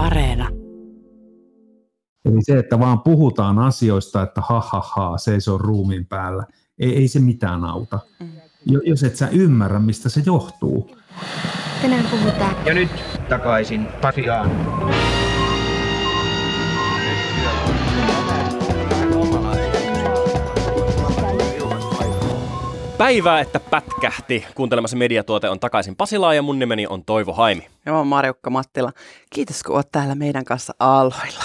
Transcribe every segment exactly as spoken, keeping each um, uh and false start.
Areena. Eli se, että vaan puhutaan asioista, että ha ha ha, seisoo ruumiin päällä, ei, ei se mitään auta. Jos et sä ymmärrä, mistä se johtuu. Tänään puhutaan. Ja nyt takaisin Pasilaan. Päivää, että pätkähti. Kuuntelemassa mediatuote on takaisin Pasilaan ja mun nimeni on Toivo Haimi. Ja mä oon Marjukka Mattila. Kiitos, kun oot täällä meidän kanssa aalloilla.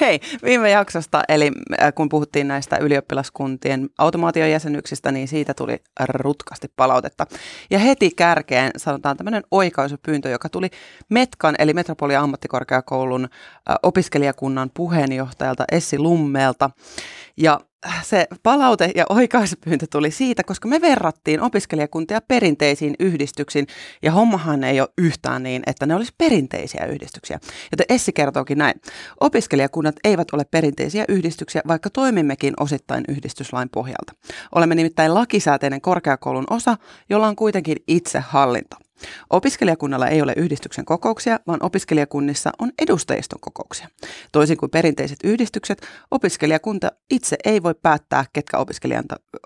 Hei, viime jaksosta, eli kun puhuttiin näistä ylioppilaskuntien automaatiojäsenyksistä, niin siitä tuli rutkasti palautetta. Ja heti kärkeen sanotaan tämmöinen oikaisupyyntö, joka tuli METKAn, eli Metropolia ammattikorkeakoulun opiskelijakunnan puheenjohtajalta Essi Lummelta. Ja se palaute ja oikaisupyyntö tuli siitä, koska me verrattiin opiskelijakuntia perinteisiin yhdistyksiin, ja hommahan ei ole yhtään niin, että ne olisi perinteisiä yhdistyksiä. Joten Essi kertookin näin. Opiskelijakunnat eivät ole perinteisiä yhdistyksiä, vaikka toimimmekin osittain yhdistyslain pohjalta. Olemme nimittäin lakisääteinen korkeakoulun osa, jolla on kuitenkin itsehallinto. Opiskelijakunnalla ei ole yhdistyksen kokouksia, vaan opiskelijakunnissa on edustajiston kokouksia. Toisin kuin perinteiset yhdistykset, opiskelijakunta itse ei voi päättää, ketkä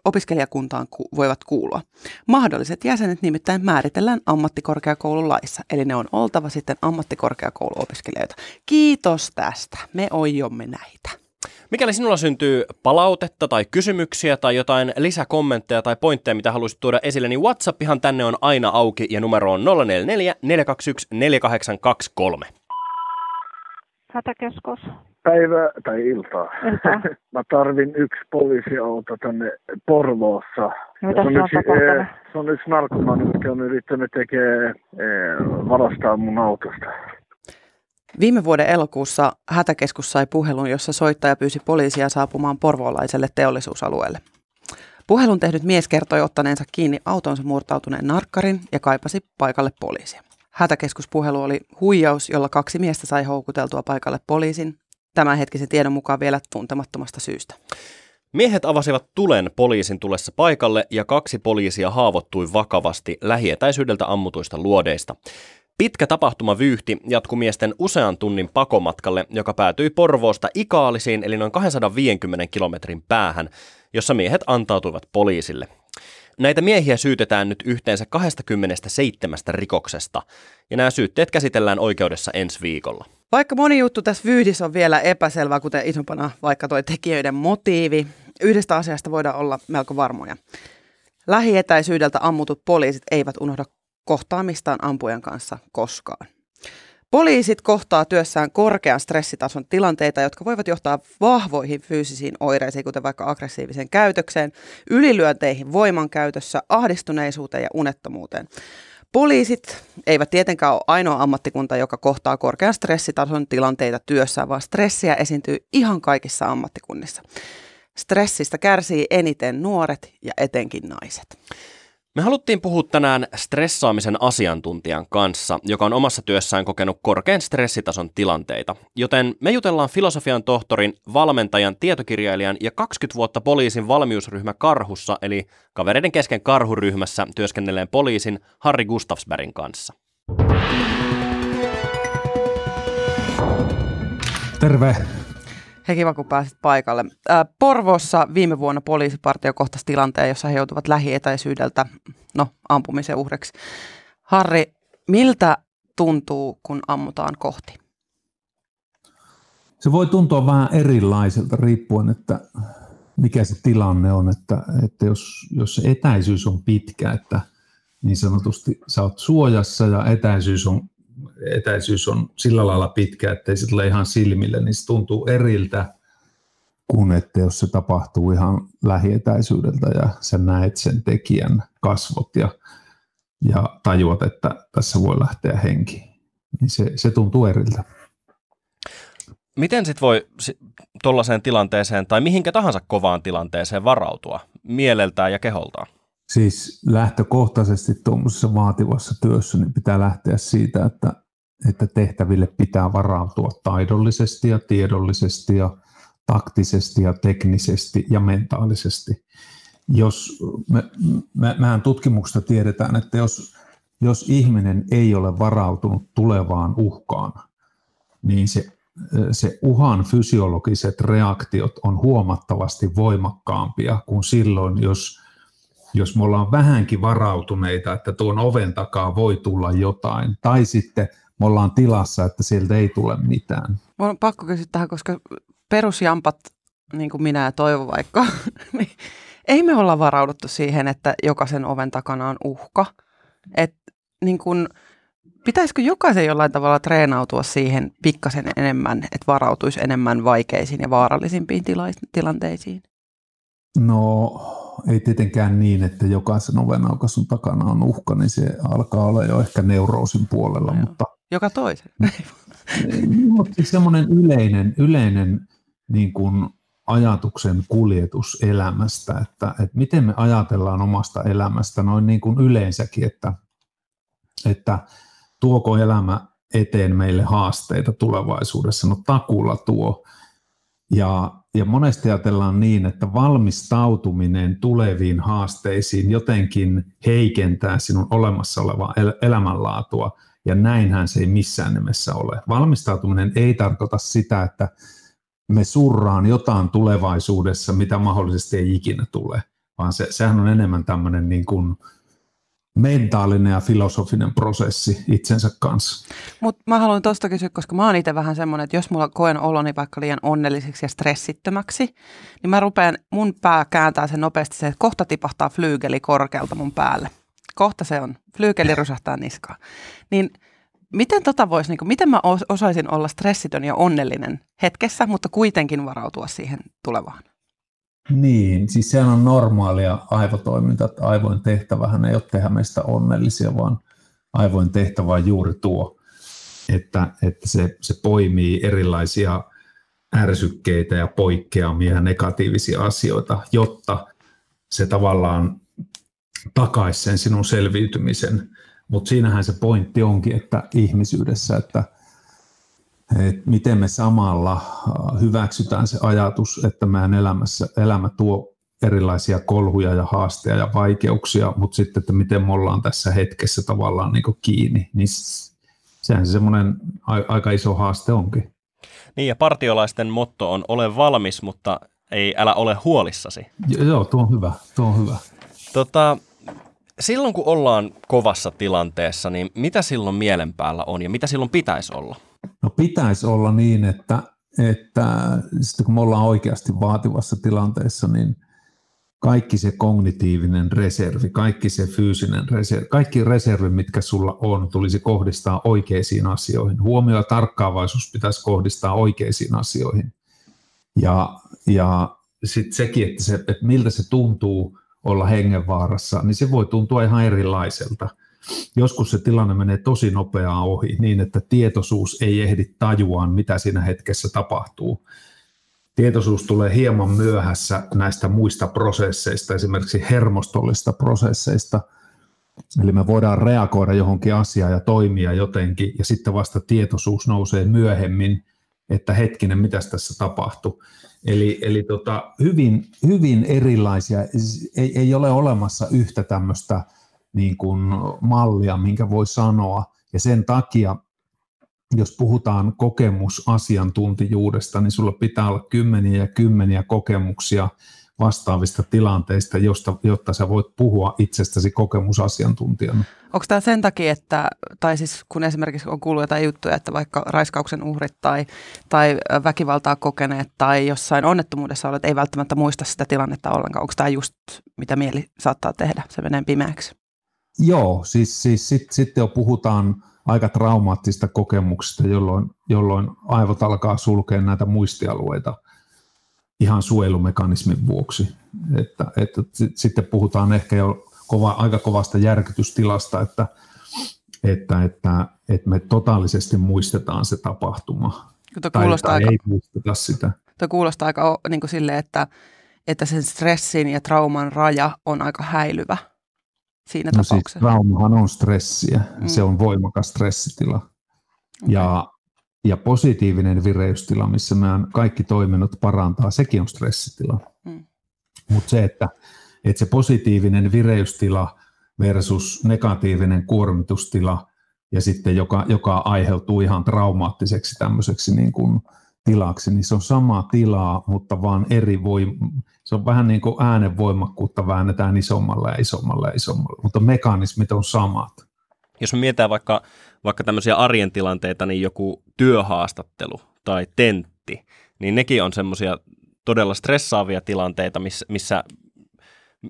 opiskelijakuntaan ku- voivat kuulua. Mahdolliset jäsenet nimittäin määritellään ammattikorkeakoululaissa, eli ne on oltava sitten ammattikorkeakouluopiskelijoita. Kiitos tästä, me oijomme näitä. Mikäli sinulla syntyy palautetta tai kysymyksiä tai jotain lisäkommentteja tai pointteja, mitä haluaisit tuoda esille, niin WhatsAppihan tänne on aina auki ja numero on nolla neljä neljä neljä kaksi yksi neljä kahdeksan kaksi kolme. Hätäkeskus. Päivää tai iltaa. Iltaa. Mä tarvin yksi poliisiauto tänne Porvoossa. Mitä se on yksi, e, se on yksi narkomaani, joka on yrittänyt tekemään e, varastaa mun autosta. Viime vuoden elokuussa hätäkeskus sai puhelun, jossa soittaja pyysi poliisia saapumaan porvoolaiselle teollisuusalueelle. Puhelun tehnyt mies kertoi ottaneensa kiinni autonsa murtautuneen narkkarin ja kaipasi paikalle poliisia. Hätäkeskuspuhelu oli huijaus, jolla kaksi miestä sai houkuteltua paikalle poliisin, tämänhetkisen tiedon mukaan vielä tuntemattomasta syystä. Miehet avasivat tulen poliisin tullessa paikalle ja kaksi poliisia haavoittui vakavasti lähietäisyydeltä ammutuista luodeista. Pitkä tapahtumavyyhti jatkui miesten usean tunnin pakomatkalle, joka päätyi Porvoosta Ikaalisiin eli noin kaksisataaviisikymmentä kilometrin päähän, jossa miehet antautuivat poliisille. Näitä miehiä syytetään nyt yhteensä kaksikymmentäseitsemän rikoksesta, ja nämä syytteet käsitellään oikeudessa ensi viikolla. Vaikka moni juttu tässä vyyhdissä on vielä epäselvää, kuten isompana vaikka toi tekijöiden motiivi, yhdestä asiasta voidaan olla melko varmoja. Lähietäisyydeltä ammutut poliisit eivät unohda kohtaamistaan ampujan kanssa koskaan. Poliisit kohtaa työssään korkean stressitason tilanteita, jotka voivat johtaa vahvoihin fyysisiin oireisiin, kuten vaikka aggressiiviseen käytökseen, ylilyönteihin voimankäytössä, ahdistuneisuuteen ja unettomuuteen. Poliisit eivät tietenkään ole ainoa ammattikunta, joka kohtaa korkean stressitason tilanteita työssään, vaan stressiä esiintyy ihan kaikissa ammattikunnissa. Stressistä kärsii eniten nuoret ja etenkin naiset. Me haluttiin puhua tänään stressaamisen asiantuntijan kanssa, joka on omassa työssään kokenut korkean stressitason tilanteita, joten me jutellaan filosofian tohtorin, valmentajan, tietokirjailijan ja kaksikymmentä vuotta poliisin valmiusryhmä Karhussa, eli kavereiden kesken Karhuryhmässä työskennelleen poliisin Harri Gustafsbergin kanssa. Terve! Hei, kiva, kun pääsit paikalle. Porvoossa viime vuonna poliisipartio kohtasi tilanteen, jossa he joutuvat lähietäisyydeltä no, ampumisen uhreksi. Harri, miltä tuntuu, kun ammutaan kohti? Se voi tuntua vähän erilaiselta riippuen, että mikä se tilanne on. Että, että jos, jos se etäisyys on pitkä, että niin sanotusti sä oot suojassa ja etäisyys on etäisyys on sillä lailla pitkä, ettei se tule ihan silmille, niin se tuntuu eriltä kuin että jos se tapahtuu ihan lähietäisyydeltä ja sä näet sen tekijän kasvot ja, ja tajuat, että tässä voi lähteä henki. Niin se, se tuntuu eriltä. Miten sit voi tuollaiseen tilanteeseen tai mihinkä tahansa kovaan tilanteeseen varautua mieleltään ja keholtaan? Siis lähtökohtaisesti tuollaisessa vaativassa työssä niin pitää lähteä siitä, että, että tehtäville pitää varautua taidollisesti ja tiedollisesti ja taktisesti ja teknisesti ja mentaalisesti. Jos, me, me, mehän tutkimuksesta tiedetään, että jos, jos ihminen ei ole varautunut tulevaan uhkaan, niin se, se uhan fysiologiset reaktiot on huomattavasti voimakkaampia kuin silloin, jos, jos me ollaan vähänkin varautuneita, että tuon oven takaa voi tulla jotain, tai sitten me ollaan tilassa, että sieltä ei tule mitään. Mä on pakko kysyä tähän, koska perusjampat, niin kuin minä ja Toivo vaikka, ei me olla varauduttu siihen, että jokaisen oven takana on uhka. Et, niin kun, pitäisikö jokaisen jollain tavalla treenautua siihen pikkasen enemmän, että varautuisi enemmän vaikeisiin ja vaarallisimpiin tila- tilanteisiin? No ei tietenkään niin, että jokaisen oven aukaisun takana on uhka, niin se alkaa olla jo ehkä neuroosin puolella. No, mutta joka toisen. Mutta semmoinen yleinen, yleinen niin kuin ajatuksen kuljetus elämästä, että, että miten me ajatellaan omasta elämästä noin niin kuin yleensäkin, että, että tuoko elämä eteen meille haasteita tulevaisuudessa, no takuulla tuo. Ja, ja monesti ajatellaan niin, että valmistautuminen tuleviin haasteisiin jotenkin heikentää sinun olemassa olevaa el- elämänlaatua, ja näinhän se ei missään nimessä ole. Valmistautuminen ei tarkoita sitä, että me surraan jotain tulevaisuudessa, mitä mahdollisesti ei ikinä tule, vaan se, sehän on enemmän tämmöinen niin kuin mentaalinen ja filosofinen prosessi itsensä kanssa. Mutta mä haluan tuosta kysyä, koska mä oon itse vähän semmoinen, että jos mulla koen oloni vaikka liian onnelliseksi ja stressittömäksi, niin mä rupean, mun pää kääntää sen nopeasti se, että kohta tipahtaa flyygeli korkealta mun päälle. Kohta se on, flyygeli rysähtää niskaan. Niin miten tota voisi, niin miten mä osaisin olla stressitön ja onnellinen hetkessä, mutta kuitenkin varautua siihen tulevaan? Niin, siis sehän on normaalia aivotoimintaa, että aivojen tehtävähän ei ole tehdä meistä onnellisia, vaan aivojen tehtävä on juuri tuo, että, että se, se poimii erilaisia ärsykkeitä ja poikkeamia ja negatiivisia asioita, jotta se tavallaan takaisi sen sinun selviytymisen. Mutta siinähän se pointti onkin, että ihmisyydessä, että et miten me samalla hyväksytään se ajatus, että meidän elämässä, elämä tuo erilaisia kolhuja ja haasteja ja vaikeuksia, mutta sitten, että miten me ollaan tässä hetkessä tavallaan niinku kiinni, niin sehän se semmoinen aika iso haaste onkin. Niin, ja partiolaisten motto on ole valmis, mutta ei älä ole huolissasi. Jo, joo, tuo on hyvä, tuo on hyvä. Tota, silloin kun ollaan kovassa tilanteessa, niin mitä silloin mielen päällä on ja mitä silloin pitäisi olla? No pitäisi olla niin, että, että sitten kun me ollaan oikeasti vaativassa tilanteessa, niin kaikki se kognitiivinen reservi, kaikki se fyysinen reservi, kaikki reservi, mitkä sulla on, tulisi kohdistaa oikeisiin asioihin. Huomio ja tarkkaavaisuus pitäisi kohdistaa oikeisiin asioihin. Ja, ja sitten sekin, että, se, että miltä se tuntuu olla hengenvaarassa, niin se voi tuntua ihan erilaiselta. Joskus se tilanne menee tosi nopeaa ohi niin, että tietoisuus ei ehdi tajuaan, mitä siinä hetkessä tapahtuu. Tietoisuus tulee hieman myöhässä näistä muista prosesseista, esimerkiksi hermostollisista prosesseista. Eli me voidaan reagoida johonkin asiaan ja toimia jotenkin, ja sitten vasta tietoisuus nousee myöhemmin, että hetkinen, mitäs tässä tapahtui. Eli, eli tota, hyvin, hyvin erilaisia, ei, ei ole olemassa yhtä tämmöistä niin kuin mallia, minkä voi sanoa. Ja sen takia, jos puhutaan kokemusasiantuntijuudesta, niin sulla pitää olla kymmeniä ja kymmeniä kokemuksia vastaavista tilanteista, josta, jotta sä voit puhua itsestäsi kokemusasiantuntijana. Onko tämä sen takia, että, tai siis kun esimerkiksi on kuullut jotain juttuja, että vaikka raiskauksen uhrit tai, tai väkivaltaa kokeneet tai jossain onnettomuudessa olet, ei välttämättä muista sitä tilannetta ollenkaan. Onko tämä just, mitä mieli saattaa tehdä? Se menee pimeäksi. Joo, siis, siis sit, sitten jo puhutaan aika traumaattista kokemuksista, jolloin, jolloin aivot alkaa sulkea näitä muistialueita ihan suojelumekanismin vuoksi. Että, että sit, sitten puhutaan ehkä jo kova, aika kovasta järkytystilasta, että, että, että, että me totaalisesti muistetaan se tapahtuma. Tuo tai, tai aika, ei muisteta sitä. Tuo kuulostaa aika niin kuin silleen, että, että sen stressin ja trauman raja on aika häilyvä. Siinä no siis traumahan on stressiä, mm. se on voimakas stressitila okay. ja, ja positiivinen vireystila, missä meidän kaikki toiminnot parantaa, sekin on stressitila. Mm. Mutta se, että, että se positiivinen vireystila versus negatiivinen kuormitustila ja sitten joka, joka aiheutuu ihan traumaattiseksi tämmöiseksi niin kuin tilaksi, niin se on sama tilaa, mutta vaan eri voima. Se on vähän niin kuin äänenvoimakkuutta väännetään isommalle ja isommalle ja isommalle, mutta mekanismit on samat. Jos me mietitään vaikka, vaikka tämmöisiä arjen tilanteita, niin joku työhaastattelu tai tentti, niin nekin on semmoisia todella stressaavia tilanteita, missä, missä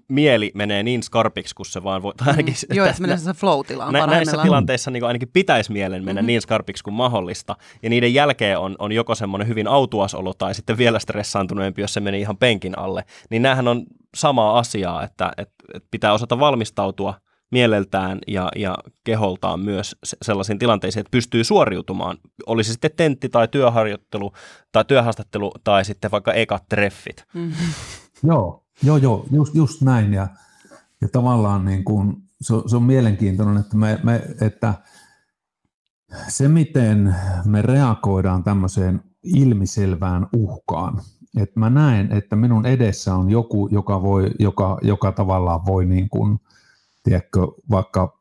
mieli menee niin skarpiksi, kun se vaan voi. Ainakin, mm, joo, että menee se flow-tilaan nä, Näissä tilanteissa niin ainakin pitäisi mielen mennä mm-hmm. niin skarpiksi kuin mahdollista. Ja niiden jälkeen on, on joko semmoinen hyvin autuasolo tai sitten vielä stressaantuneempi, jos se meni ihan penkin alle. Niin näähän on samaa asiaa, että, että, että pitää osata valmistautua mieleltään ja, ja keholtaan myös sellaisiin tilanteisiin, että pystyy suoriutumaan. Olisi sitten tentti tai työharjoittelu tai työhaastattelu tai sitten vaikka ekat treffit. Mm-hmm. Joo, joo, joo just, just näin. Ja, ja tavallaan niin kuin, se, se on mielenkiintoinen, että, me, me, että se, miten me reagoidaan tämmöiseen ilmiselvään uhkaan, että mä näen, että minun edessä on joku, joka, voi, joka, joka tavallaan voi niin kuin, tiedätkö, vaikka,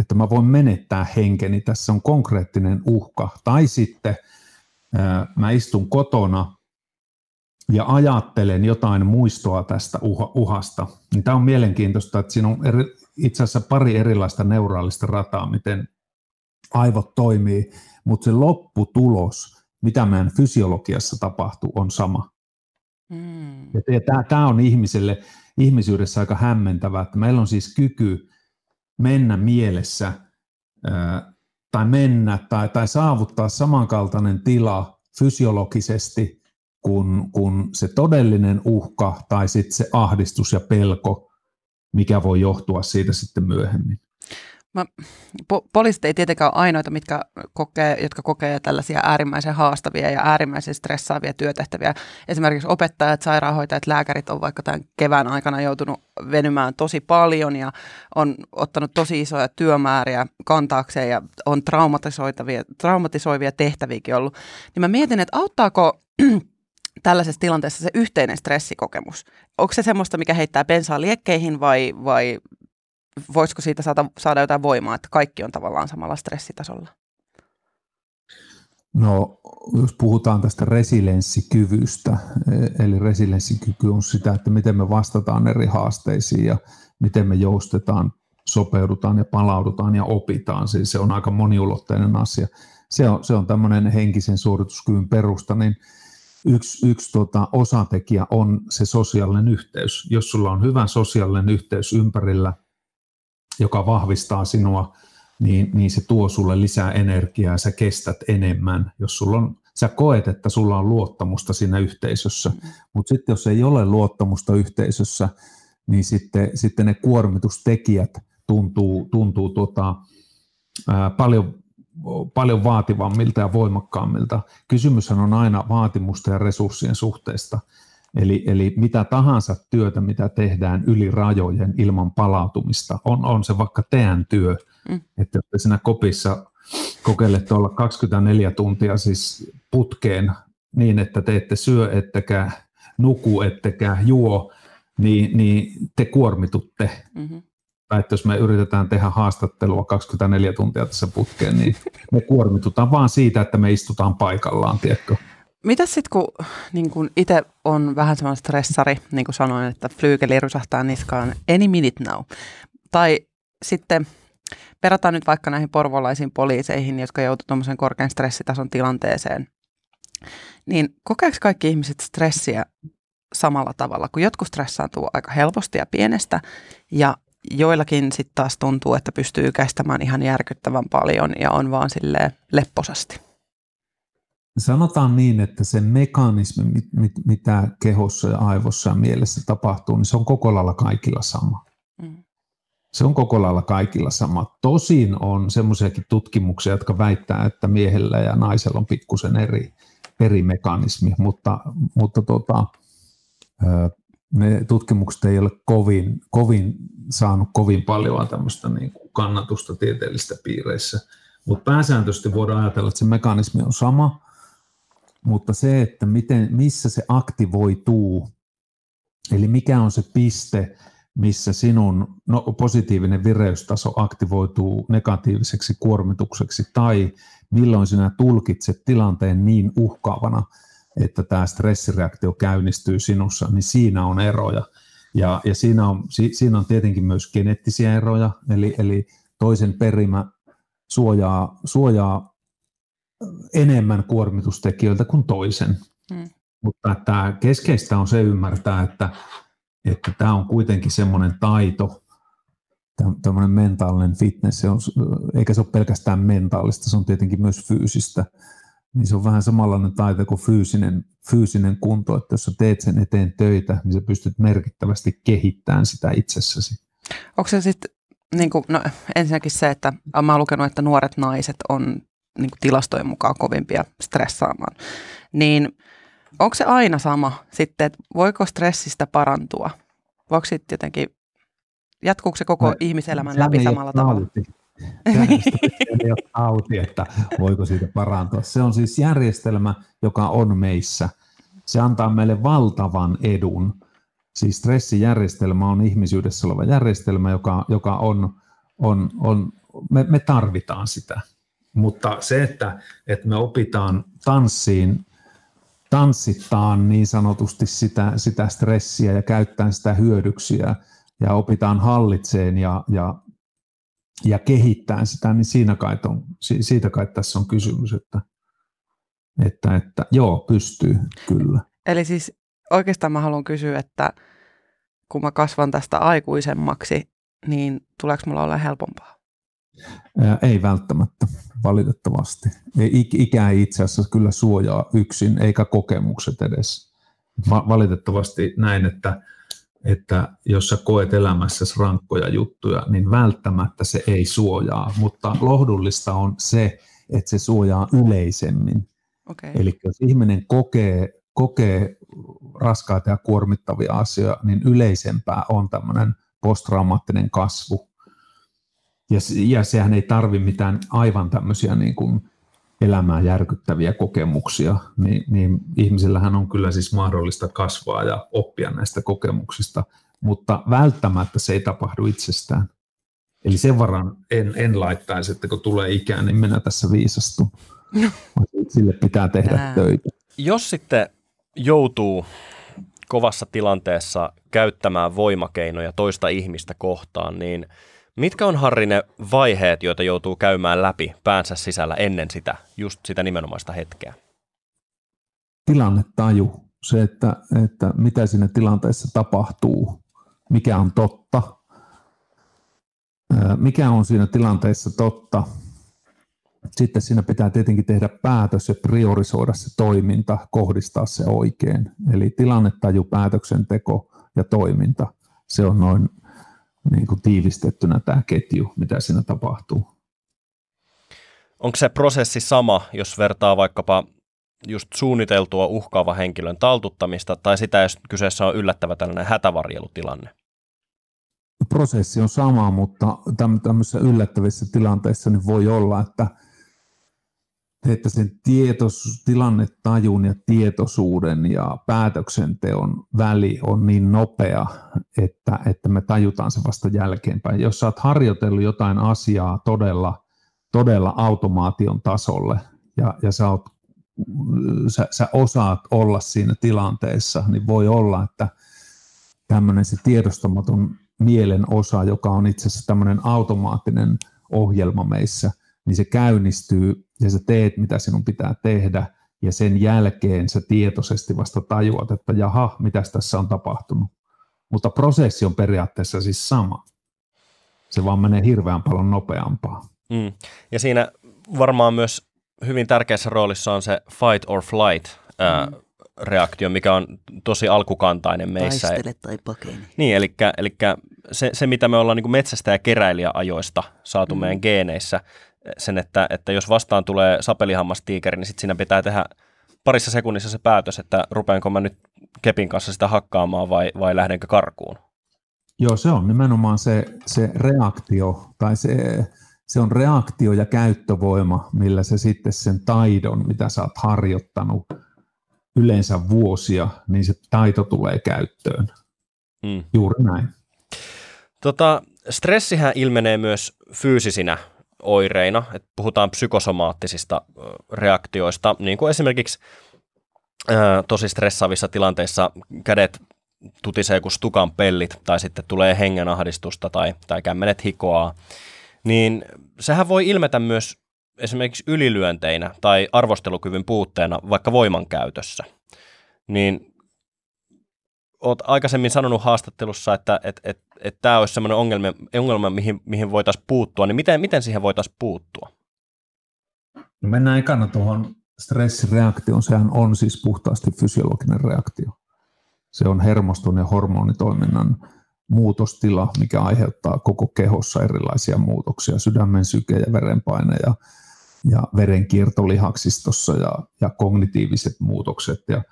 että mä voin menettää henkeni, tässä on konkreettinen uhka. Tai sitten ää, mä istun kotona ja ajattelen jotain muistoa tästä uha, uhasta. Niin tämä on mielenkiintoista, että siinä on eri, itse asiassa pari erilaista neuraalista rataa, miten aivot toimii, mutta se lopputulos, mitä meidän fysiologiassa tapahtuu, on sama. Mm. Tämä on ihmiselle... ihmisyydessä aika hämmentävää, että meillä on siis kyky mennä mielessä ää, tai mennä tai, tai saavuttaa samankaltainen tila fysiologisesti kuin, kuin se todellinen uhka tai sitten se ahdistus ja pelko, mikä voi johtua siitä sitten myöhemmin. Mä, po- poliisit ei tietenkään ole ainoita, mitkä kokee, jotka kokee tällaisia äärimmäisen haastavia ja äärimmäisen stressaavia työtehtäviä. Esimerkiksi opettajat, sairaanhoitajat, lääkärit on vaikka tämän kevään aikana joutunut venymään tosi paljon ja on ottanut tosi isoja työmääriä kantaakseen ja on traumatisoitavia, traumatisoivia tehtäviäkin ollut. Niin mä mietin, että auttaako tällaisessa tilanteessa se yhteinen stressikokemus? Onko se semmoista, mikä heittää bensaa liekkeihin vai... vai voisiko siitä saada, saada jotain voimaa, että kaikki on tavallaan samalla stressitasolla? No, jos puhutaan tästä resilienssikyvystä, eli resilienssikyky on sitä, että miten me vastataan eri haasteisiin ja miten me joustetaan, sopeudutaan ja palaudutaan ja opitaan. Siis se on aika moniulotteinen asia. Se on, se on tämmöinen henkisen suorituskyvyn perusta, niin Yksi, yksi tuota, osatekijä on se sosiaalinen yhteys. Jos sulla on hyvä sosiaalinen yhteys ympärillä, joka vahvistaa sinua, niin, niin se tuo sulle lisää energiaa ja sä kestät enemmän. Jos sulla on, sä koet, että sulla on luottamusta siinä yhteisössä, mutta sitten jos ei ole luottamusta yhteisössä, niin sitten, sitten ne kuormitustekijät tuntuu, tuntuu tota, ää, paljon, paljon vaativammilta ja voimakkaammilta. Kysymyshän on aina vaatimusta ja resurssien suhteesta. Eli, eli mitä tahansa työtä, mitä tehdään yli rajojen ilman palautumista, on, on se vaikka teidän työ. Mm. Että jos sinä kopissa kokeilette olla kaksikymmentäneljä tuntia siis putkeen niin, että te ette syö, ettekä nuku, ettekä juo, niin, niin te kuormitutte. Mm-hmm. Tai että jos me yritetään tehdä haastattelua kaksikymmentäneljä tuntia tässä putkeen, niin me kuormitutaan vaan siitä, että me istutaan paikallaan, tiedätkö? Mitäs sitten, kun, niin kun itse on vähän semmoinen stressari, niin kuin sanoin, että flyykeli rusahtaa niskaan any minute now. Tai sitten verrataan nyt vaikka näihin porvolaisiin poliiseihin, jotka joutuvat tuommoisen korkean stressitason tilanteeseen. Niin kokeeko kaikki ihmiset stressiä samalla tavalla, kun jotkut stressaantuu aika helposti ja pienestä ja joillakin sitten taas tuntuu, että pystyy kästämään ihan järkyttävän paljon ja on vaan silleen lepposasti? Sanotaan niin, että se mekanismi, mit, mit, mitä kehossa ja aivossa ja mielessä tapahtuu, niin se on koko lailla kaikilla sama. Mm. Se on koko lailla kaikilla sama. Tosin on semmoisiakin tutkimuksia, jotka väittää, että miehellä ja naisella on pikkusen eri, eri mekanismi, mutta, mutta tota, ne tutkimukset ei ole kovin, kovin, saanut kovin paljon tämmöistä niin kuin kannatusta tieteellisissä piireissä. Mutta pääsääntöisesti voidaan ajatella, että se mekanismi on sama. Mutta se, että miten, missä se aktivoituu, eli mikä on se piste, missä sinun no, positiivinen vireystaso aktivoituu negatiiviseksi kuormitukseksi, tai milloin sinä tulkitset tilanteen niin uhkaavana, että tämä stressireaktio käynnistyy sinussa, niin siinä on eroja. Ja, ja siinä, on, si, siinä on tietenkin myös geneettisiä eroja, eli, eli toisen perimä suojaa, suojaa enemmän kuormitustekijöiltä kuin toisen. Mm. Mutta tämä keskeistä on se ymmärtää, että että tämä on kuitenkin semmoinen taito, tämmöinen mentaalinen fitness, se on, eikä se ole pelkästään mentaalista, se on tietenkin myös fyysistä. Niin se on vähän samanlainen taito kuin fyysinen, fyysinen kunto, että jos sä teet sen eteen töitä, niin sä pystyt merkittävästi kehittämään sitä itsessäsi. Onko se sitten, niin kuin, no ensinnäkin se, että mä oon lukenut, että nuoret naiset on niin kuin tilastojen mukaan kovimpia stressaamaan, niin onko se aina sama sitten, että voiko stressistä parantua? Voiko sitten jotenkin, jatkuuko se koko no, ihmiselämän läpi samalla tavalla? Tämä on tauti, että voiko siitä parantua. Se on siis järjestelmä, joka on meissä. Se antaa meille valtavan edun. Siis stressijärjestelmä on ihmisyydessä oleva järjestelmä, joka, joka on, on, on me, me tarvitaan sitä. Mutta se, että, että me opitaan tanssiin, tanssitaan niin sanotusti sitä, sitä stressiä ja käyttää sitä hyödyksiä ja opitaan hallitseen ja, ja, ja kehittää sitä, niin siinä kai on, siitä kai tässä on kysymys, että, että, että joo, pystyy kyllä. Eli siis oikeastaan mä haluan kysyä, että kun mä kasvan tästä aikuisemmaksi, niin tuleeko mulla olla helpompaa? Ei välttämättä, valitettavasti. Ikä ei itse asiassa kyllä suojaa yksin, eikä kokemukset edes. Valitettavasti näin, että, että jos sä koet elämässäsi rankkoja juttuja, niin välttämättä se ei suojaa. Mutta lohdullista on se, että se suojaa yleisemmin. Okay. Eli jos ihminen kokee, kokee raskaita ja kuormittavia asioita, niin yleisempää on tämmöinen posttraumaattinen kasvu. Ja, ja sehän ei tarvi mitään aivan tämmöisiä niin kuin elämää järkyttäviä kokemuksia, niin, niin ihmisillähän on kyllä siis mahdollista kasvaa ja oppia näistä kokemuksista, mutta välttämättä se ei tapahdu itsestään. Eli sen varan en, en laittaisi, että kun tulee ikään, niin minä tässä viisastun. Sille pitää tehdä Ää. töitä. Jos sitten joutuu kovassa tilanteessa käyttämään voimakeinoja toista ihmistä kohtaan, niin mitkä on, Harri, ne vaiheet, joita joutuu käymään läpi päänsä sisällä ennen sitä, just sitä nimenomaista hetkeä? Tilannetaju, se, että, että mitä siinä tilanteessa tapahtuu, mikä on totta, mikä on siinä tilanteessa totta. Sitten siinä pitää tietenkin tehdä päätös ja priorisoida se toiminta, kohdistaa se oikein. Eli tilannetaju, päätöksenteko ja toiminta, se on noin niin kuin tiivistettynä tämä ketju, mitä siinä tapahtuu. Onko se prosessi sama, jos vertaa vaikkapa just suunniteltua uhkaavan henkilön taltuttamista, tai sitä, jos kyseessä on yllättävä tällainen hätävarjelutilanne? Prosessi on sama, mutta tämmöisissä yllättävissä tilanteissa niin voi olla, että, että sen tietos, tilannetajun ja tietoisuuden ja päätöksenteon väli on niin nopea, että, että me tajutaan se vasta jälkeenpäin. Jos sä oot harjoitellut jotain asiaa todella, todella automaation tasolle ja, ja sä, oot, sä, sä osaat olla siinä tilanteessa, niin voi olla, että tämmöinen se tiedostamaton mielen osa, joka on itse asiassa tämmöinen automaattinen ohjelma meissä, niin se käynnistyy ja sä teet, mitä sinun pitää tehdä, ja sen jälkeen sä tietoisesti vasta tajuat, että jaha, mitäs tässä on tapahtunut. Mutta prosessi on periaatteessa siis sama. Se vaan menee hirveän paljon nopeampaa. Mm. Ja siinä varmaan myös hyvin tärkeässä roolissa on se fight or flight ää, mm. reaktio, mikä on tosi alkukantainen meissä. Taistele tai pakene. Niin, eli, eli se, se, mitä me ollaan niin kuin metsästä ja keräilijäajoista saatu mm. meidän geeneissä, sen, että, että jos vastaan tulee sapelihammastiikeri, niin sitten siinä pitää tehdä parissa sekunnissa se päätös, että rupeanko mä nyt kepin kanssa sitä hakkaamaan vai, vai lähdenkö karkuun? Joo, se on nimenomaan se, se reaktio, tai se, se on reaktio ja käyttövoima, millä se sitten sen taidon, mitä sä oot harjoittanut yleensä vuosia, niin se taito tulee käyttöön. Mm. Juuri näin. Tota, stressihän ilmenee myös fyysisinä oireina, että puhutaan psykosomaattisista reaktioista, niin kuin esimerkiksi ää, tosi stressaavissa tilanteissa kädet tutisee kuin stukan pellit, tai sitten tulee hengenahdistusta tai, tai kämmenet hikoaa, niin sehän voi ilmetä myös esimerkiksi ylilyönteinä tai arvostelukyvyn puutteena vaikka voimankäytössä. Niin olet aikaisemmin sanonut haastattelussa, että et, et, et tämä olisi sellainen ongelma, ongelma mihin, mihin voitaisiin puuttua, niin miten, miten siihen voitaisiin puuttua? No mennään ekana tuohon stressireaktioon. Sehän on siis puhtaasti fysiologinen reaktio. Se on hermoston ja hormonitoiminnan muutostila, mikä aiheuttaa koko kehossa erilaisia muutoksia, sydämen syke ja verenpaine ja, ja verenkiertolihaksistossa ja, ja kognitiiviset muutokset. Ja,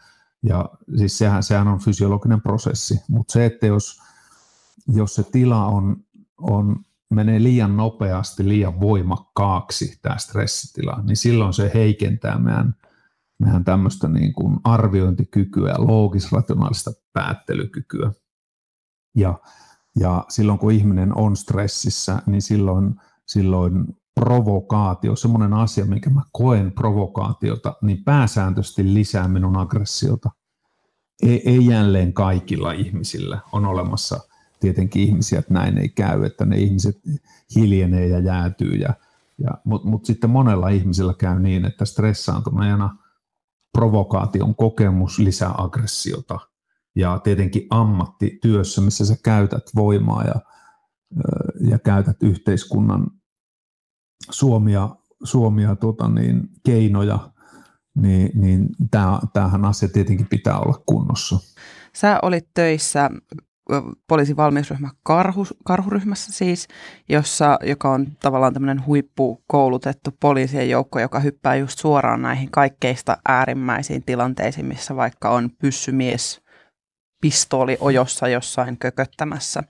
ja siis sehän, sehän on fysiologinen prosessi, mutta se, että jos, jos se tila on, on, menee liian nopeasti, liian voimakkaaksi tämä stressitila, niin silloin se heikentää meidän mehän tämmöistä niin kuin arviointikykyä ja loogis-rationaalista päättelykykyä. Ja, ja silloin kun ihminen on stressissä, niin silloin, silloin provokaatio, semmoinen asia, minkä mä koen provokaatiota, niin pääsääntöisesti lisää minun aggressiota. Ei, ei jälleen kaikilla ihmisillä. On olemassa tietenkin ihmisiä, että näin ei käy, että ne ihmiset hiljenee ja jäätyy. Ja, ja, mutta mut sitten monella ihmisellä käy niin, että stressaantuneena provokaation kokemus lisää aggressiota. Ja tietenkin ammattityössä, missä sä käytät voimaa ja, ja käytät yhteiskunnan suomia, suomia tota niin, keinoja, niin, niin tämähän asia tietenkin pitää olla kunnossa. Sä olit töissä poliisin valmiusryhmä karhu, karhuryhmässä siis, jossa, joka on tavallaan tämmöinen huippukoulutettu poliisien joukko, joka hyppää just suoraan näihin kaikkeista äärimmäisiin tilanteisiin, missä vaikka on pyssymies pistooli ojossa jossain kököttämässä.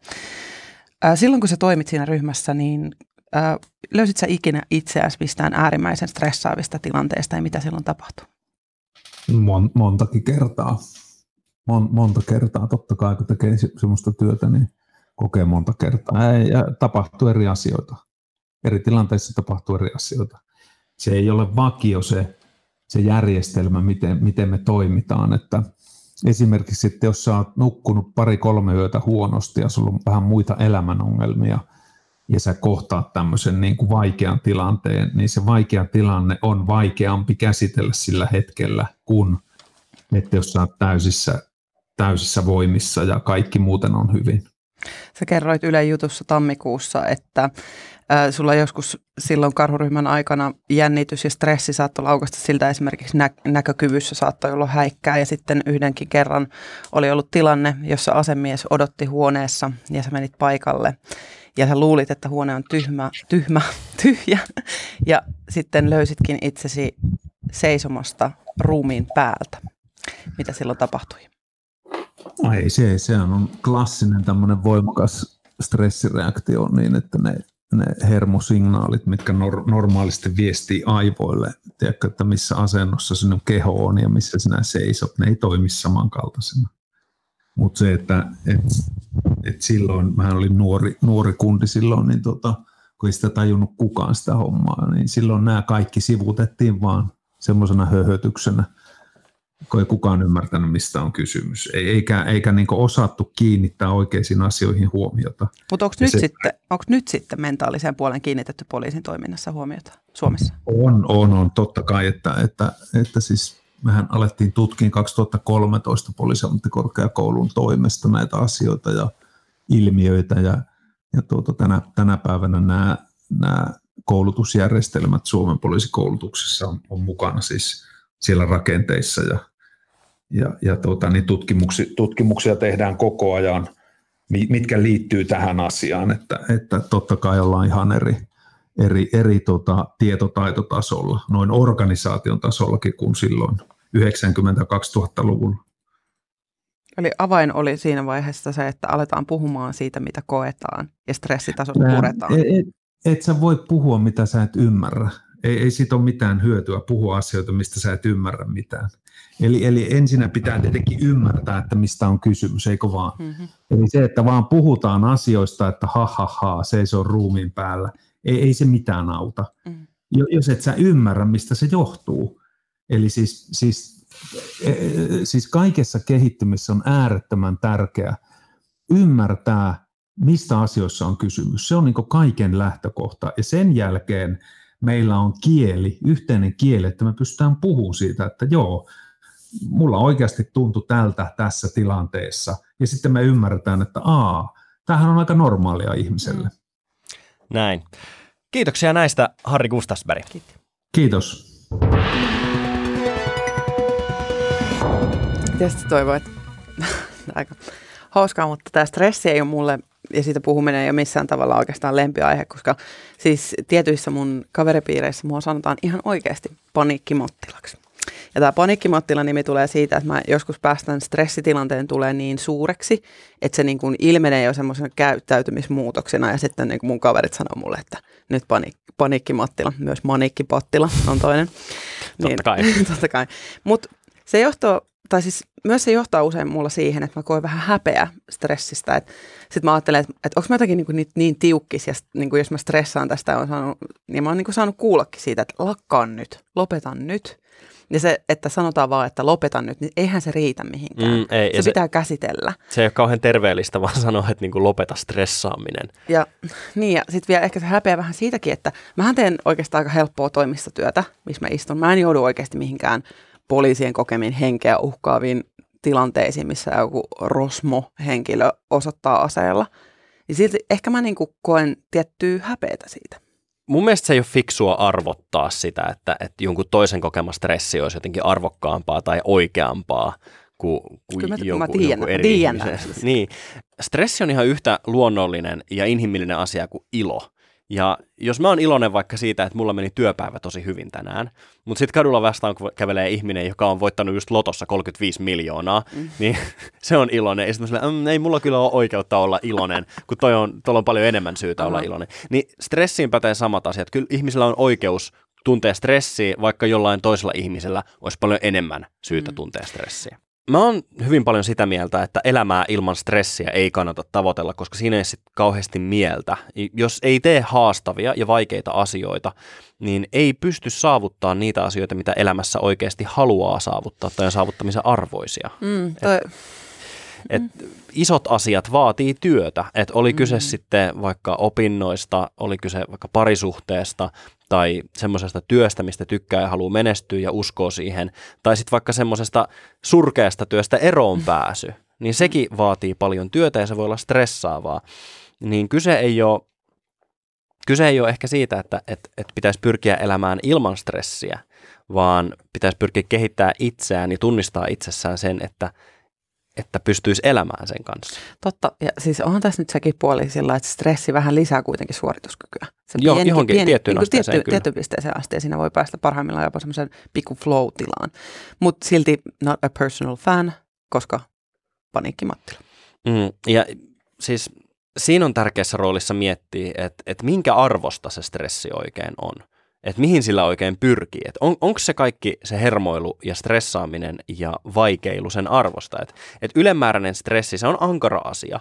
Silloin kun sä toimit siinä ryhmässä, niin löysit sä ikinä itseäsi mistään äärimmäisen stressaavista tilanteista ja mitä silloin tapahtui? Mon, montakin kertaa. Mon, monta kertaa. Totta kai kun tekee semmoista työtä, niin kokee monta kertaa. Ja tapahtuu eri asioita. Eri tilanteissa tapahtuu eri asioita. Se ei ole vakio se, se järjestelmä, miten, miten me toimitaan, että esimerkiksi, että jos sä oot nukkunut pari-kolme yötä huonosti ja sulla on vähän muita elämänongelmia ja sä kohtaat tämmöisen niin kuin vaikean tilanteen, niin se vaikea tilanne on vaikeampi käsitellä sillä hetkellä kuin, että jos sä oot täysissä, täysissä voimissa ja kaikki muuten on hyvin. Sä kerroit Ylen jutussa tammikuussa, että sulla joskus silloin karhuryhmän aikana jännitys ja stressi saattoi laukaista siltä esimerkiksi nä- näkökyvyssä saattoi olla häikkää. Ja sitten yhdenkin kerran oli ollut tilanne, jossa asemies odotti huoneessa ja sä menit paikalle. Ja sä luulit, että huone on tyhmä, tyhmä, tyhjä. Ja sitten löysitkin itsesi seisomasta ruumiin päältä. Mitä silloin tapahtui? Ai se, sehän on klassinen tämmöinen voimakas stressireaktio niin, että ne... ne hermosignaalit, mitkä nor- normaalisti viestii aivoille, tiedätkö, että missä asennossa sinun keho on ja missä sinä seisot, ne ei toimi samankaltaisena. Mutta se, että et, et silloin, mä olin nuori, nuori kundi silloin, niin tota, kun ei sitä tajunnut kukaan sitä hommaa, niin silloin nämä kaikki sivutettiin vaan semmoisena höhötyksenä, kun ei kukaan ymmärtänyt, mistä on kysymys, eikä, eikä niin kuin osattu kiinnittää oikeisiin asioihin huomiota. Mutta onko nyt, se, sitten, onko nyt sitten mentaaliseen puoleen kiinnitetty poliisin toiminnassa huomiota Suomessa? On, on, on. Totta kai, että, että, että siis mehän alettiin tutkiin kaksituhattakolmetoista poliisin ammattikorkeakoulun toimesta näitä asioita ja ilmiöitä, ja, ja tuota, tänä, tänä päivänä nämä, nämä koulutusjärjestelmät Suomen poliisikoulutuksessa on, on mukana siis siellä rakenteissa ja ja, ja tuota, niin tutkimuksia, tutkimuksia tehdään koko ajan, mitkä liittyy tähän asiaan, että, että totta kai ollaan ihan eri, eri, eri tota, tietotaitotasolla, noin organisaation tasollakin kuin silloin yhdeksänkymmentä-kaksituhattaluvulla. Eli avain oli siinä vaiheessa se, että aletaan puhumaan siitä, mitä koetaan ja stressitasolla puretaan. Et, et, et sä voi puhua, mitä sä et ymmärrä. Ei, ei siitä ole mitään hyötyä puhua asioita, mistä sä et ymmärrä mitään. Eli, eli ensinnä pitää tietenkin ymmärtää, että mistä on kysymys, eikö vaan? Mm-hmm. Eli se, että vaan puhutaan asioista, että ha ha ha, seisoo ruumiin päällä, ei, ei se mitään auta. Mm-hmm. Jos et sä ymmärrä, mistä se johtuu. Eli siis, siis, siis kaikessa kehittymisessä on äärettömän tärkeää ymmärtää, mistä asioissa on kysymys. Se on niin kuin kaiken lähtökohta ja sen jälkeen meillä on kieli, yhteinen kieli, että me pystytään puhumaan siitä, että joo, mulla oikeasti tuntui tältä tässä tilanteessa. Ja sitten me ymmärretään, että aa, tämähän on aika normaalia ihmiselle. Näin. Kiitoksia näistä, Harri Gustafsberg. Kiitos. Kiitos. Tietysti toivon, että aika hauskaa, mutta tämä stressi ei ole mulle ja siitä puhuminen ei ole missään tavalla oikeastaan lempiaihe, koska siis tietyissä mun kaveripiireissä mua sanotaan ihan oikeasti paniikkimattilaksi. Ja tämä paniikkimattila-nimi tulee siitä, että mä joskus päästän stressitilanteen tulee niin suureksi, että se niin kuin ilmenee jo semmoisen käyttäytymismuutoksena ja sitten niin kuin mun kaverit sanoo mulle, että nyt paniikki, paniikkimattila, myös maniikkipattila on toinen. Totta niin, kai. Totta kai. Mut se johtuu, tai siis myös se johtaa usein mulla siihen, että mä koen vähän häpeä stressistä. Sitten mä ajattelen, että, että onko mä jotenkin niin, niin, niin tiukkis, ja niin kuin jos mä stressaan tästä, on saanut, niin mä oon niin kuin saanut kuullakin siitä, että lakkaan nyt, lopetan nyt. Ja se, että sanotaan vaan, että lopetan nyt, niin eihän se riitä mihinkään. Mm, ei, se, se pitää käsitellä. Se ei ole kauhean terveellistä, vaan sanoa, että niin kuin lopeta stressaaminen. Ja, niin, ja sitten vielä ehkä se häpeä vähän siitäkin, että mähän teen oikeastaan aika helppoa toimistotyötä, missä mä istun. Mä en joudu oikeasti mihinkään poliisien kokemiin henkeä uhkaaviin tilanteisiin, missä joku rosmo-henkilö osoittaa aseella. Ja silti ehkä mä niin kuin koen tiettyä häpeätä siitä. Mun mielestä se ei ole fiksua arvottaa sitä, että, että jonkun toisen kokema stressi olisi jotenkin arvokkaampaa tai oikeampaa kuin, kuin mä, jonkun, mä jonkun eri ihmisen. Niin. Stressi on ihan yhtä luonnollinen ja inhimillinen asia kuin ilo. Ja jos mä oon iloinen vaikka siitä, että mulla meni työpäivä tosi hyvin tänään, mutta sitten kadulla vastaan kävelee ihminen, joka on voittanut just lotossa kolmekymmentäviisi miljoonaa, mm. niin se on iloinen. Ja sitten mä silleen, ei mulla kyllä ole oikeutta olla iloinen, kun toi on, tuolla on paljon enemmän syytä uh-huh. olla iloinen. Niin stressiin pätee samat asiat. Kyllä ihmisellä on oikeus tuntea stressiä, vaikka jollain toisella ihmisellä olisi paljon enemmän syytä mm. tuntea stressiä. Mä oon hyvin paljon sitä mieltä, että elämää ilman stressiä ei kannata tavoitella, koska siinä ei sit kauheasti mieltä. Jos ei tee haastavia ja vaikeita asioita, niin ei pysty saavuttamaan niitä asioita, mitä elämässä oikeasti haluaa saavuttaa tai on saavuttamisen arvoisia. Mm, toi... et, et mm. Isot asiat vaatii työtä. Et oli kyse mm. sitten vaikka opinnoista, oli kyse vaikka parisuhteesta tai semmoisesta työstä, mistä tykkää ja haluaa menestyä ja uskoo siihen, tai sitten vaikka semmoisesta surkeasta työstä eroon pääsy, niin sekin vaatii paljon työtä ja se voi olla stressaavaa. Niin kyse ei ole, kyse ei ole ehkä siitä, että et, et pitäisi pyrkiä elämään ilman stressiä, vaan pitäisi pyrkiä kehittämään itseään ja tunnistaa itsessään sen, että että pystyisi elämään sen kanssa. Totta, ja siis onhan tässä nyt sekin puoli sillä, että stressi vähän lisää kuitenkin suorituskykyä. Se Joo, pieni, johonkin pieni, tiettyyn niin asteeseen tietty, tietty pisteeseen asti, ja siinä voi päästä parhaimmillaan jopa semmoisen pikku flow-tilaan. Mutta silti not a personal fan, koska paniikkimattila. Mm, ja siis siinä on tärkeässä roolissa miettiä, että et minkä arvosta se stressi oikein on. Että mihin sillä oikein pyrkii, että on, onko se kaikki se hermoilu ja stressaaminen ja vaikeilu sen arvosta, että et ylimääräinen stressi, se on ankara asia,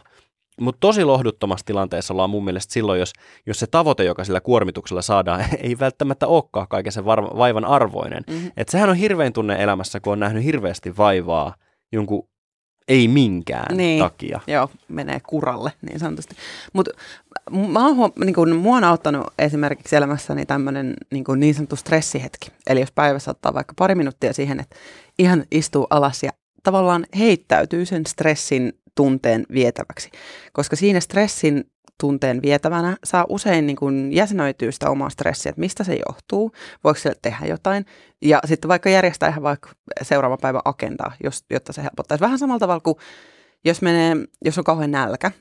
mutta tosi lohduttomassa tilanteessa ollaan mun mielestä silloin, jos, jos se tavoite, joka sillä kuormituksella saadaan, ei välttämättä olekaan kaiken sen var- vaivan arvoinen, mm-hmm. että sehän on hirveän tunne elämässä, kun on nähnyt hirveästi vaivaa jonkun ei minkään niin, takia. Joo, menee kuralle niin sanotusti. Mutta niin mua on auttanut esimerkiksi elämässäni tämmöinen niin, niin sanottu stressihetki. Eli jos päivässä ottaa vaikka pari minuuttia siihen, että ihan istuu alas ja tavallaan heittäytyy sen stressin tunteen vietäväksi. Koska siinä stressin tunteen vietävänä saa usein niin kuin jäsenöityä sitä omaa stressiä, että mistä se johtuu, voiko sille tehdä jotain. Ja sitten vaikka järjestää ihan vaikka seuraavan päivän agendaa, jos, jotta se helpottaisi. Vähän samalla tavalla kuin jos, menee, jos on kauhean nälkä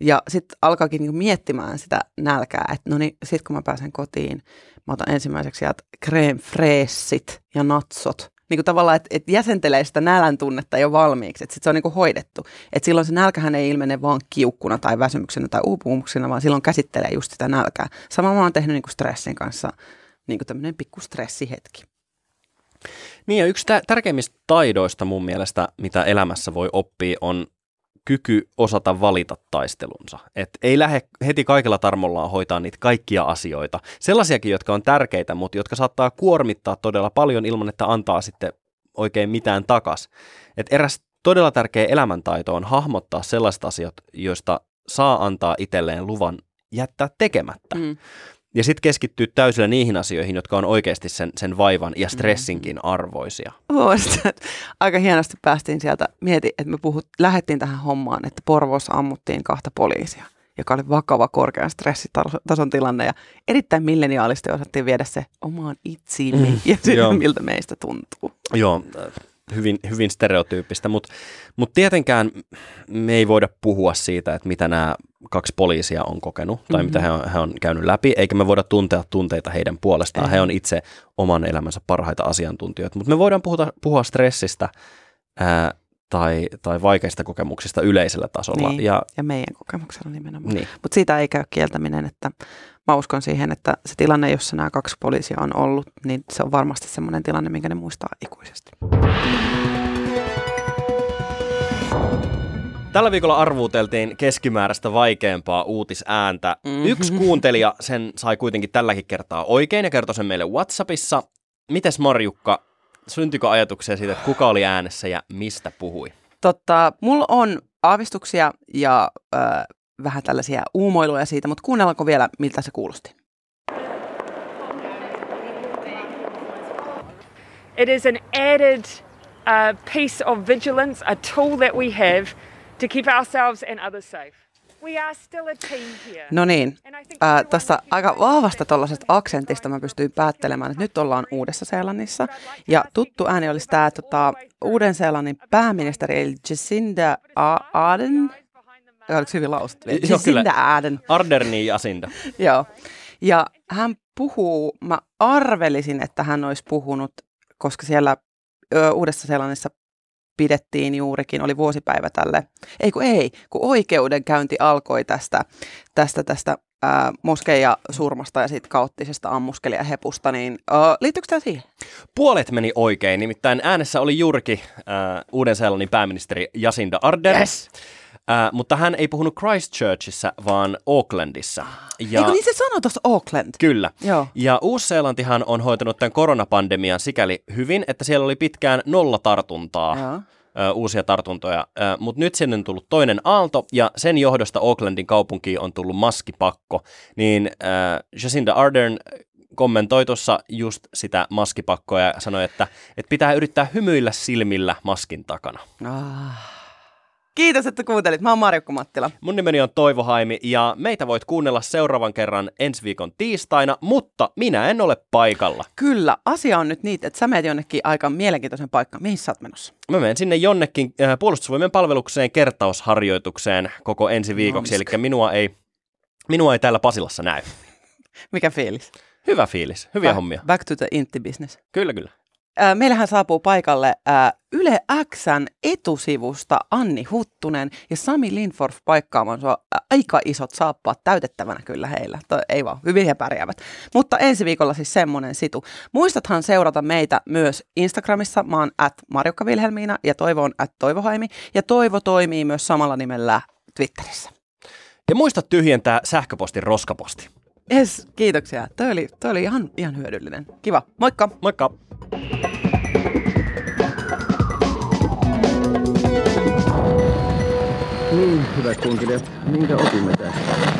ja sitten alkaakin niin kuin miettimään sitä nälkää, että no niin, sitten kun mä pääsen kotiin, mä otan ensimmäiseksi sieltä crème fraiseit ja natsot. Niin kuin tavallaan, että et jäsentelee sitä nälän tunnetta jo valmiiksi, että sitten se on niin kuin hoidettu. Että silloin se nälkähän ei ilmene vaan kiukkuna tai väsymyksenä tai uupumuksena, vaan silloin käsittelee just sitä nälkää. Samaa mä oon tehnyt niin kuin stressin kanssa niin kuin tämmöinen pikku stressihetki. Niin, ja yksi tärkeimmistä taidoista mun mielestä, mitä elämässä voi oppia, on kyky osata valita taistelunsa. Et ei lähde heti kaikella tarmollaan hoitaa niitä kaikkia asioita. Sellaisiakin, jotka on tärkeitä, mutta jotka saattaa kuormittaa todella paljon ilman, että antaa sitten oikein mitään takas. Et eräs todella tärkeä elämäntaito on hahmottaa sellaiset asiat, joista saa antaa itselleen luvan jättää tekemättä. Mm. Ja sitten keskittyy täysillä niihin asioihin, jotka on oikeasti sen, sen vaivan ja stressinkin arvoisia. Voisitko, aika hienosti päästiin sieltä. Mieti, että me puhut, lähdettiin tähän hommaan, että Porvoossa ammuttiin kahta poliisia, joka oli vakava korkean stressitason tilanne. Ja erittäin milleniaalisti osattiin viedä se omaan itsiimme mm, ja siitä, miltä meistä tuntuu. Joo, hyvin, hyvin stereotyyppistä. Mutta mut tietenkään me ei voida puhua siitä, että mitä nämä kaksi poliisia on kokenut tai mm-hmm. mitä he on, he on käynyt läpi, eikä me voida tuntea tunteita heidän puolestaan. Ei. He on itse oman elämänsä parhaita asiantuntijoita, mutta me voidaan puhuta, puhua stressistä ää, tai, tai vaikeista kokemuksista yleisellä tasolla. Niin. Ja, ja meidän kokemuksella nimenomaan. Niin. Mutta siitä ei käy kieltäminen, että mä uskon siihen, että se tilanne, jossa nämä kaksi poliisia on ollut, niin se on varmasti semmoinen tilanne, minkä ne muistaa ikuisesti. Tällä viikolla arvuuteltiin keskimääräistä vaikeampaa uutisääntä. Mm-hmm. Yksi kuuntelija sen sai kuitenkin tälläkin kertaa oikein ja kertoi sen meille WhatsAppissa. Mites Marjukka, syntyikö ajatuksia siitä, että kuka oli äänessä ja mistä puhui? Totta, mulla on aavistuksia ja ö, vähän tällaisia uumoiluja siitä, mutta kuunnellaanko vielä, miltä se kuulosti? It is an added uh, piece of vigilance, a tool that we have to keep ourselves and others safe. We are still a team here. No niin, äh, tuossa aika vahvasta tuollaisesta aksentista mä pystyin päättelemään, että nyt ollaan Uudessa-Seelannissa. Ja tuttu ääni olisi tämä tota, Uuden-Seelannin pääministeri, eli Jacinda Ardern. Oliko hyvin lausuttu? Jacinda Ardern. Arderni Jacinda. Joo. Ja hän puhuu, mä arvelisin, että hän olisi puhunut, koska siellä ö, Uudessa-Seelannissa pidettiin juurikin, oli vuosipäivä tälle, ei kun ei, kun oikeudenkäynti alkoi tästä, tästä, tästä ää, moskeijasurmasta ja siitä kaoottisesta ammuskelijahepusta, niin ää, liittyykö tämä siihen? Puolet meni oikein, nimittäin äänessä oli juurikin ää, Uuden-Seelannin pääministeri Jacinda Ardern, yes. ää, mutta hän ei puhunut Christchurchissa, vaan Aucklandissa. Ja eikö niin se sanoi tuossa Auckland? Kyllä. Joo. Ja Uusi-Seelantihan on hoitanut tämän koronapandemian sikäli hyvin, että siellä oli pitkään nolla tartuntaa, ö, uusia tartuntoja. Mutta nyt sinne on tullut toinen aalto ja sen johdosta Aucklandin kaupunkiin on tullut maskipakko. Niin ö, Jacinda Ardern kommentoi tuossa just sitä maskipakkoa ja sanoi, että, että pitää yrittää hymyillä silmillä maskin takana. Ah. Kiitos, että kuuntelit. Mä oon Marjukka Mattila. Mun nimeni on Toivo Haimi ja meitä voit kuunnella seuraavan kerran ensi viikon tiistaina, mutta minä en ole paikalla. Kyllä, asia on nyt niitä, että sä meet jonnekin aika mielenkiintoisen paikkaan. Mihin sä oot menossa? Mä menen sinne jonnekin äh, puolustusvoimien palvelukseen kertausharjoitukseen koko ensi viikoksi, no, eli minua ei, minua ei täällä Pasilassa näy. Mikä fiilis? Hyvä fiilis, hyviä back, hommia. Back to the intti business. Kyllä, kyllä. Meillähän saapuu paikalle Yle X:n etusivusta Anni Huttunen ja Sami Lindforff paikkaamaan sua. Aika isot saappaat täytettävänä kyllä heillä. Toi, ei vaan, hyvin he pärjäävät. Mutta ensi viikolla siis semmoinen situ. Muistathan seurata meitä myös Instagramissa. Mä oon at Marjukka Vilhelmiina ja Toivo on at Toivo Haimi. Ja Toivo toimii myös samalla nimellä Twitterissä. Ja muista tyhjentää sähköpostin roskaposti. Yes, kiitoksia. Toi oli, toi oli ihan, ihan hyödyllinen. Kiva. Moikka! Moikka! Niin, hyvät kunkilijat, minkä opimme tästä?